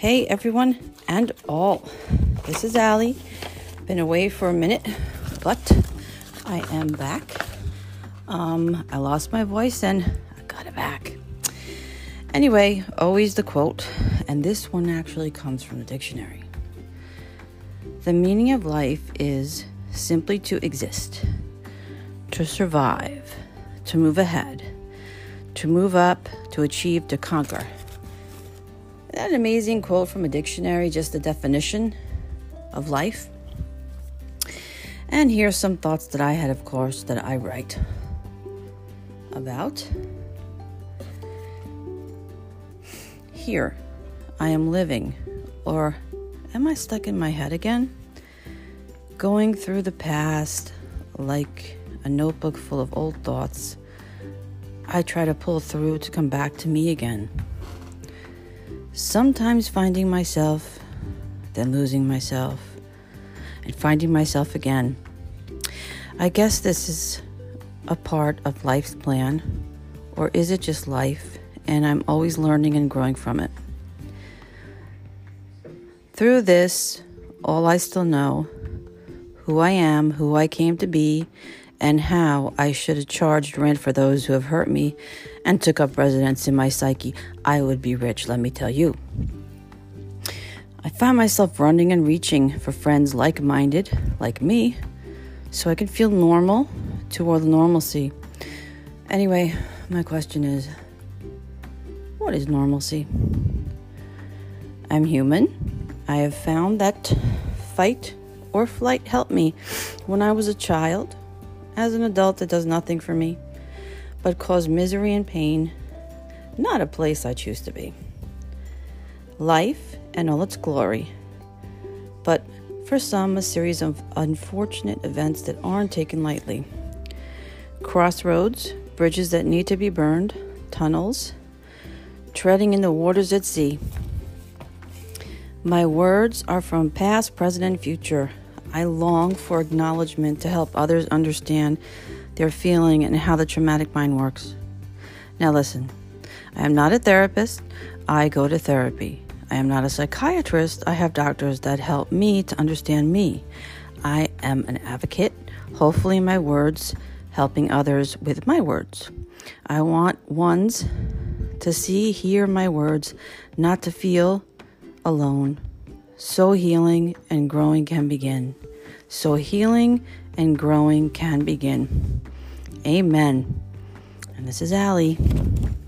Hey everyone and all, this is Allie. Been away for a minute, but I am back. I lost my voice and I got it back. Anyway, always the quote, and this one actually comes from the dictionary. The meaning of life is simply to exist, to survive, to move ahead, to move up, to achieve, to conquer. Isn't that an amazing quote from a dictionary, just the definition of life? And here's some thoughts that I had, of course, that I write about. Here, I am living, or am I stuck in my head again? Going through the past like a notebook full of old thoughts, I try to pull through to come back to me again. Sometimes finding myself, then losing myself, and finding myself again. I guess this is a part of life's plan, or is it just life, and I'm always learning and growing from it. Through this, all I still know, who I am, who I came to be, and how I should have charged rent for those who have hurt me and took up residence in my psyche. I would be rich, let me tell you. I find myself running and reaching for friends like-minded, like me, so I can feel normal toward normalcy. Anyway, my question is, what is normalcy? I'm human. I have found that fight or flight helped me when I was a child. As an adult, it does nothing for me, but cause misery and pain, not a place I choose to be. Life and all its glory, but for some, a series of unfortunate events that aren't taken lightly. Crossroads, bridges that need to be burned, tunnels, treading in the waters at sea. My words are from past, present, and future. I long for acknowledgement to help others understand their feeling and how the traumatic mind works. Now listen, I am not a therapist. I go to therapy. I am not a psychiatrist. I have doctors that help me to understand me. I am an advocate, hopefully my words, helping others with my words. I want ones to see, hear my words, not to feel alone. So healing and growing can begin. So healing and growing can begin. Amen. And this is Allie.